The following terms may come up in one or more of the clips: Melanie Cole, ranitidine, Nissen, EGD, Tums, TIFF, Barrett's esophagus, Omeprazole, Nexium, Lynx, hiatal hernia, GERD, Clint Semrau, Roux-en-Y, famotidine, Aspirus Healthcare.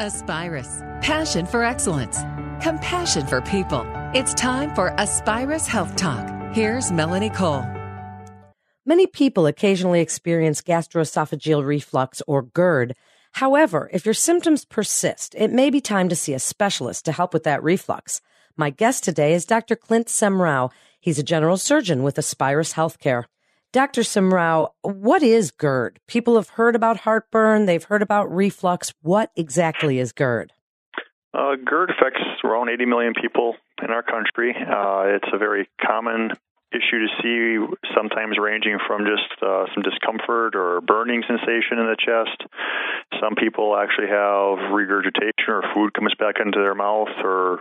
Aspirus, passion for excellence, compassion for people. It's time for Aspirus Health Talk. Here's Melanie Cole. Many people occasionally experience gastroesophageal reflux, or GERD. However, if your symptoms persist, it may be time to see a specialist to help with that reflux. My guest today is Dr. Clint Semrau. He's a general surgeon with Aspirus Healthcare. Dr. Semrau, what is GERD? People have heard about heartburn. They've heard about reflux. What exactly is GERD? GERD affects around 80 million people in our country. It's a very common issue to see, sometimes ranging from just some discomfort or burning sensation in the chest. Some people actually have regurgitation or food comes back into their mouth, or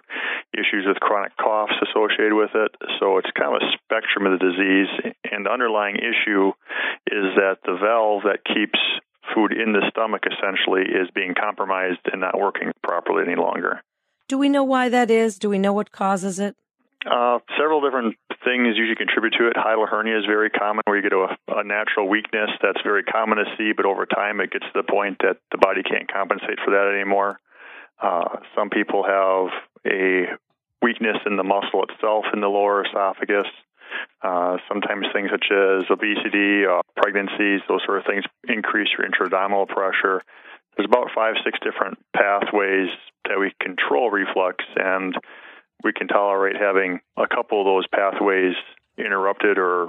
issues with chronic coughs associated with it. So it's kind of a spectrum of the disease. And the underlying issue is that the valve that keeps food in the stomach essentially is being compromised and not working properly any longer. Do we know why that is? Do we know what causes it? Several different things usually contribute to it. Hiatal hernia is very common, where you get a natural weakness that's very common to see, but over time it gets to the point that the body can't compensate for that anymore. Some people have a weakness in the muscle itself in the lower esophagus. Sometimes things such as obesity, pregnancies, those sort of things increase your intra-abdominal pressure. There's about 5-6 different pathways that we control reflux, and we can tolerate having a couple of those pathways interrupted, or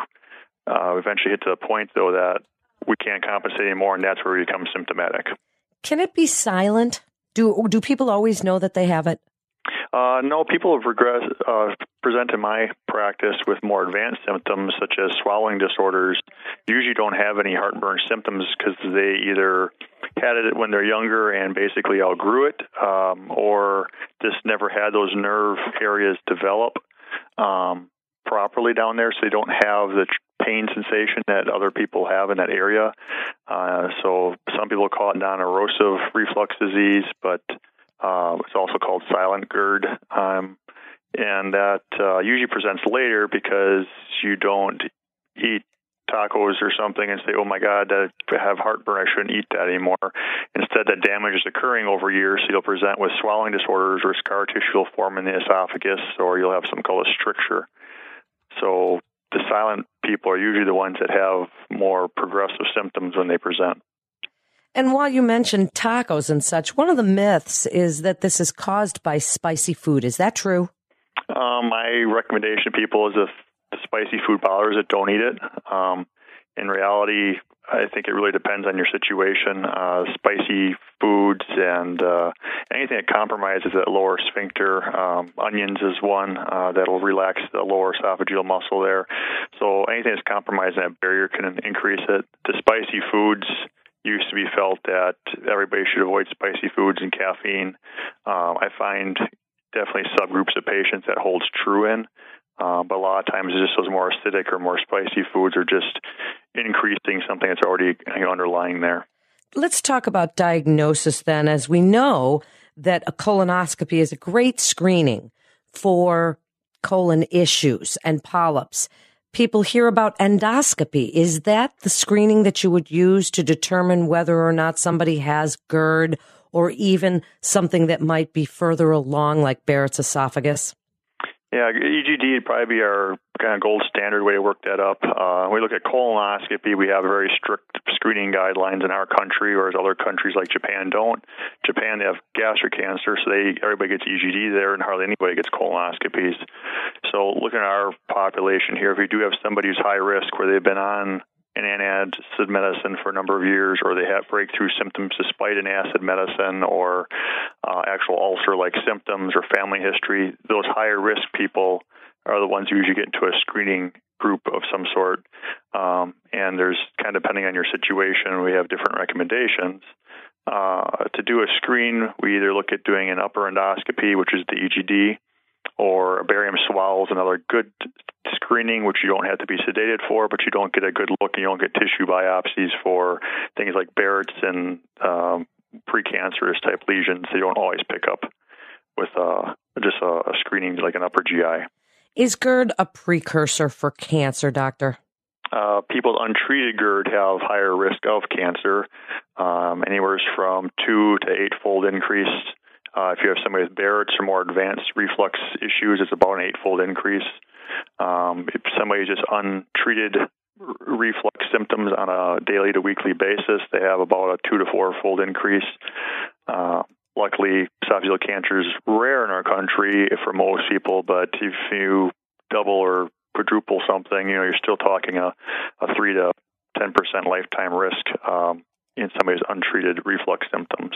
eventually hit to the point, though, that we can't compensate anymore, and that's where we become symptomatic. Can it be silent? Do people always know that they have it? No, people have present in my practice with more advanced symptoms, such as swallowing disorders. Usually don't have any heartburn symptoms because they either had it when they're younger and basically outgrew it, or just never had those nerve areas develop properly down there, so they don't have the pain sensation that other people have in that area. So some people call it non-erosive reflux disease, but it's also called silent GERD, and that usually presents later because you don't eat tacos or something and say, oh my God, I have heartburn, I shouldn't eat that anymore. Instead, that damage is occurring over years, so you'll present with swallowing disorders, or scar tissue will form in the esophagus, or you'll have something called a stricture. So the silent people are usually the ones that have more progressive symptoms when they present. And while you mentioned tacos and such, one of the myths is that this is caused by spicy food. Is that true? My recommendation to people is if the spicy food bothers it, don't eat it. In reality, I think it really depends on your situation. Spicy foods and anything that compromises that lower sphincter, onions is one that'll relax the lower esophageal muscle there. So anything that's compromising that barrier can increase it. The spicy foods used to be felt that everybody should avoid spicy foods and caffeine. I find definitely subgroups of patients that holds true in, but a lot of times it's just those more acidic or more spicy foods are just increasing something that's already underlying there. Let's talk about diagnosis then, as we know that a colonoscopy is a great screening for colon issues and polyps. People hear about endoscopy. Is that the screening that you would use to determine whether or not somebody has GERD, or even something that might be further along, like Barrett's esophagus? Yeah, EGD would probably be our kind of gold standard way to work that up. We look at colonoscopy. We have very strict screening guidelines in our country, whereas other countries like Japan don't. Japan, they have gastric cancer, so everybody gets EGD there, and hardly anybody gets colonoscopies. So looking at our population here, if we do have somebody who's high risk, where they've been on an antacid medicine for a number of years, or they have breakthrough symptoms despite an acid medicine, or actual ulcer-like symptoms or family history, those higher-risk people are the ones who usually get into a screening group of some sort. And there's kind of, depending on your situation, we have different recommendations. To do a screen, we either look at doing an upper endoscopy, which is the EGD, or a barium swallow is another good screening, which you don't have to be sedated for, but you don't get a good look, and you don't get tissue biopsies for things like Barrett's and precancerous type lesions. They don't always pick up with just a screening like an upper GI. Is GERD a precursor for cancer, doctor? people untreated GERD have higher risk of cancer, anywhere from 2 to 8-fold increase. If you have somebody with Barrett's or more advanced reflux issues, it's about an 8-fold increase. If somebody is just untreated reflux symptoms on a daily to weekly basis, they have about a 2 to 4-fold increase. Luckily, esophageal cancer is rare in our country for most people, but if you double or quadruple something, you know, you're still talking a 3 to 10% lifetime risk in somebody's untreated reflux symptoms.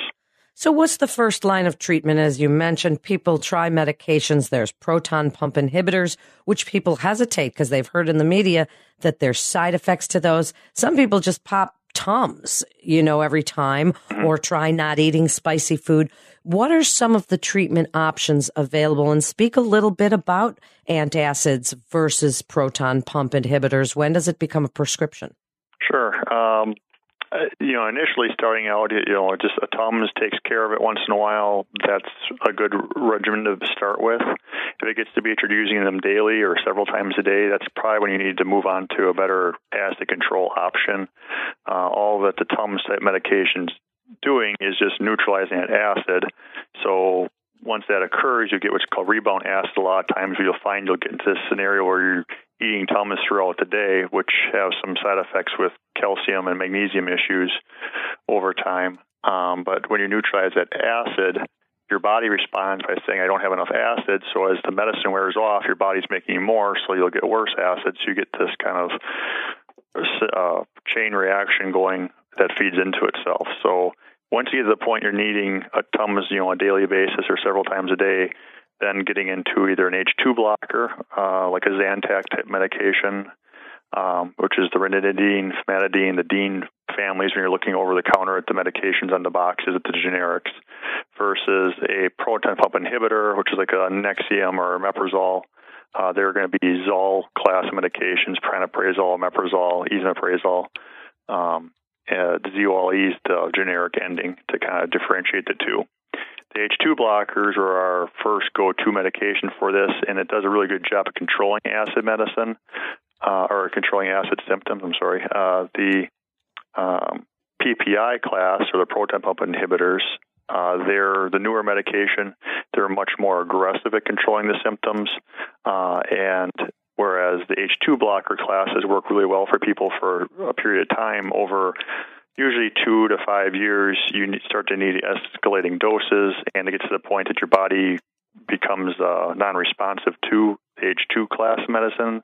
So what's the first line of treatment? As you mentioned, people try medications. There's proton pump inhibitors, which people hesitate because they've heard in the media that there's side effects to those. Some people just pop Tums, you know, every time, or try not eating spicy food. What are some of the treatment options available? And speak a little bit about antacids versus proton pump inhibitors. When does it become a prescription? Sure. You know, initially starting out, you know, just a Tums takes care of it once in a while. That's a good regimen to start with. If it gets to be if you're using them daily or several times a day, that's probably when you need to move on to a better acid control option. All that the Tums-type medication's doing is just neutralizing that acid. So once that occurs, you get what's called rebound acid. A lot of times you'll find you'll get into this scenario where you're eating Tums throughout the day, which have some side effects with calcium and magnesium issues over time. But when you neutralize that acid, your body responds by saying, I don't have enough acid. So as the medicine wears off, your body's making more, so you'll get worse acid. So you get this kind of chain reaction going that feeds into itself. So once you get to the point you're needing a Tums, you know, on a daily basis or several times a day, then getting into either an H2 blocker, like a Zantac-type medication, which is the ranitidine, famotidine, the DIN families when you're looking over the counter at the medications on the boxes at the generics, versus a proton pump inhibitor, which is like a Nexium or Omeprazole. They're going to be Zol class medications, praniprazole, Omeprazole, esomeprazole. ZOLE is the generic ending to kind of differentiate the two. The H2 blockers are our first go-to medication for this, and it does a really good job of controlling acid medicine, or controlling acid symptoms, I'm sorry. The PPI class, or the proton pump inhibitors, they're the newer medication. They're much more aggressive at controlling the symptoms, and whereas the H2 blocker classes work really well for people for a period of time over usually 2 to 5 years, you start to need escalating doses, and it gets to the point that your body becomes non-responsive to H2 class medicines,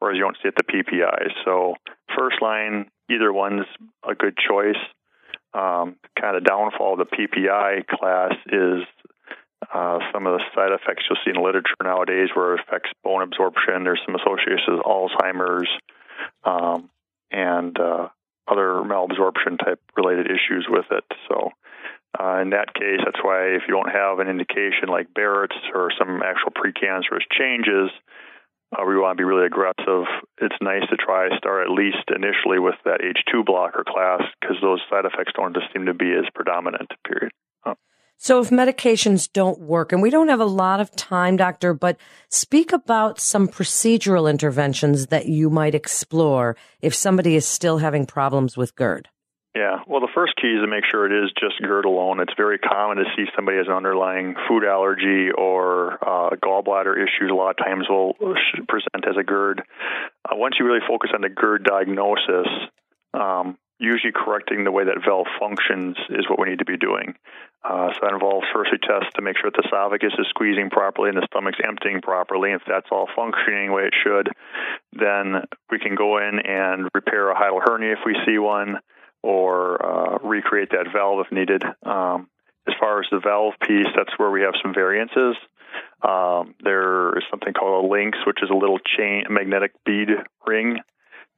whereas you don't see it the PPIs. So first line, either one's a good choice. Kind of downfall of the PPI class is some of the side effects you'll see in the literature nowadays, where it affects bone absorption. There's some associations with Alzheimer's and other malabsorption type related issues with it. So in that case, that's why if you don't have an indication like Barrett's or some actual precancerous changes, we want to be really aggressive. It's nice to start at least initially with that H2 blocker class, because those side effects don't just seem to be as predominant, period. So if medications don't work, and we don't have a lot of time, doctor, but speak about some procedural interventions that you might explore if somebody is still having problems with GERD. Yeah, well, the first key is to make sure it is just GERD alone. It's very common to see somebody has an underlying food allergy or gallbladder issues. A lot of times will present as a GERD. Once you really focus on the GERD diagnosis, usually correcting the way that valve functions is what we need to be doing. So that involves firstly tests to make sure that the esophagus is squeezing properly and the stomach's emptying properly. And if that's all functioning the way it should, then we can go in and repair a hiatal hernia if we see one, or recreate that valve if needed. As far as the valve piece, that's where we have some variances. There is something called a Lynx, which is a little chain magnetic bead ring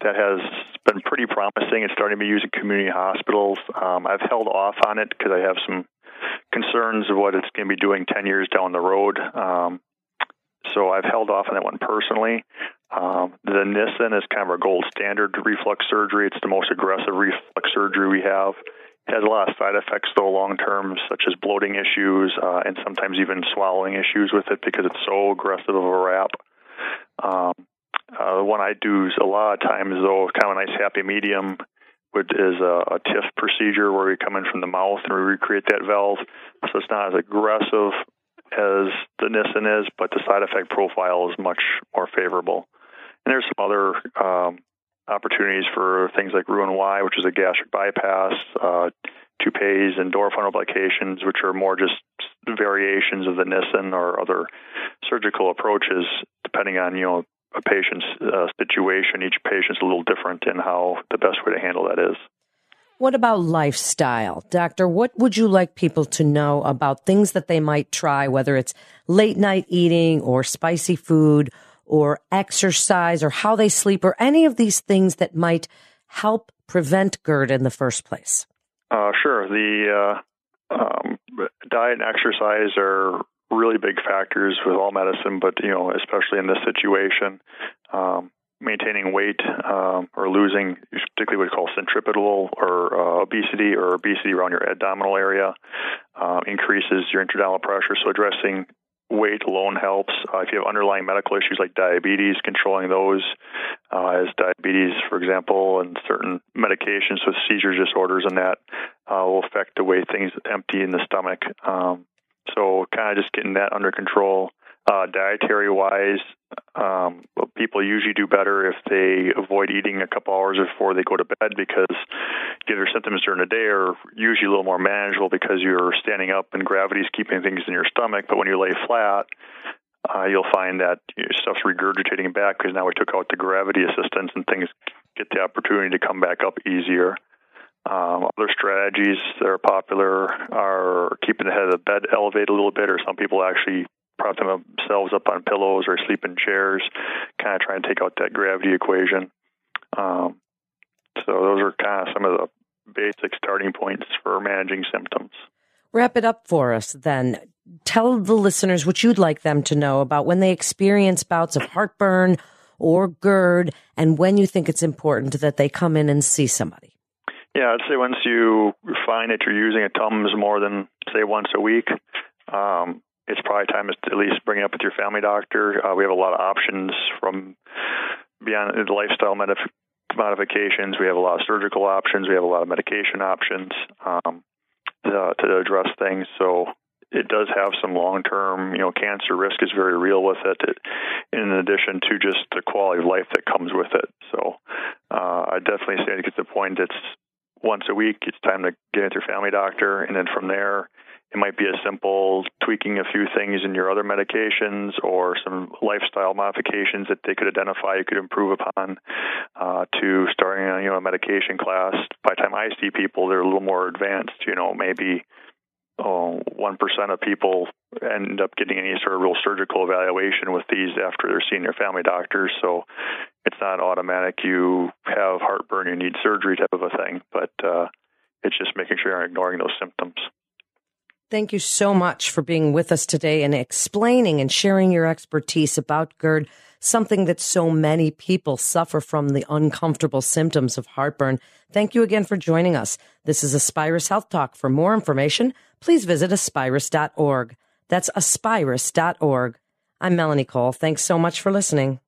that has been pretty promising. It's starting to be used in community hospitals. I've held off on it because I have some concerns of what it's going to be doing 10 years down the road. So I've held off on that one personally. The Nissen is kind of our gold standard reflux surgery. It's the most aggressive reflux surgery we have. It has a lot of side effects, though, long-term, such as bloating issues and sometimes even swallowing issues with it because it's so aggressive of a wrap. The one I do a lot of times, though, kind of a nice happy medium, which is a TIFF procedure where we come in from the mouth and we recreate that valve. So it's not as aggressive as the Nissen is, but the side effect profile is much more favorable. And there's some other opportunities for things like Roux-en-Y, which is a gastric bypass, toupees and door funnel applications, which are more just variations of the Nissen or other surgical approaches, depending on, you know, a patient's situation. Each patient's a little different in how the best way to handle that is. What about lifestyle? Doctor, what would you like people to know about things that they might try, whether it's late night eating or spicy food or exercise or how they sleep or any of these things that might help prevent GERD in the first place? Sure. The diet and exercise are really big factors with all medicine, but, you know, especially in this situation, maintaining weight or losing, particularly what we call centripetal or obesity around your abdominal area, increases your intraabdominal pressure. So addressing weight alone helps. If you have underlying medical issues like diabetes, controlling those as diabetes, for example, and certain medications with seizure disorders and that will affect the way things empty in the stomach. So kind of just getting that under control. Dietary-wise, people usually do better if they avoid eating a couple hours before they go to bed because their symptoms during the day are usually a little more manageable because you're standing up and gravity is keeping things in your stomach. But when you lay flat, you'll find that your stuff's regurgitating back because now we took out the gravity assistance and things get the opportunity to come back up easier. Other strategies that are popular are keeping the head of the bed elevated a little bit, or some people actually prop themselves up on pillows or sleep in chairs, kind of trying to take out that gravity equation. So those are kind of some of the basic starting points for managing symptoms. Wrap it up for us then. Tell the listeners what you'd like them to know about when they experience bouts of heartburn or GERD and when you think it's important that they come in and see somebody. Yeah, I'd say once you find that you're using a Tums more than, say, once a week, it's probably time to at least bring it up with your family doctor. We have a lot of options from beyond the lifestyle modifications. We have a lot of surgical options. We have a lot of medication options to address things. So it does have some long-term, you know, cancer risk is very real with it, in addition to just the quality of life that comes with it. So I definitely say it's the point that's once a week, it's time to get into your family doctor. And then from there, it might be as simple tweaking a few things in your other medications or some lifestyle modifications that they could identify you could improve upon to starting a, you know, a medication class. By the time I see people, they're a little more advanced. You know, maybe 1% of people end up getting any sort of real surgical evaluation with these after they're seeing their family doctor. So it's not automatic you have heartburn, you need surgery type of a thing, but it's just making sure you're ignoring those symptoms. Thank you so much for being with us today and explaining and sharing your expertise about GERD, something that so many people suffer from, the uncomfortable symptoms of heartburn. Thank you again for joining us. This is Aspirus Health Talk. For more information, please visit aspirus.org. That's aspirus.org. I'm Melanie Cole. Thanks so much for listening.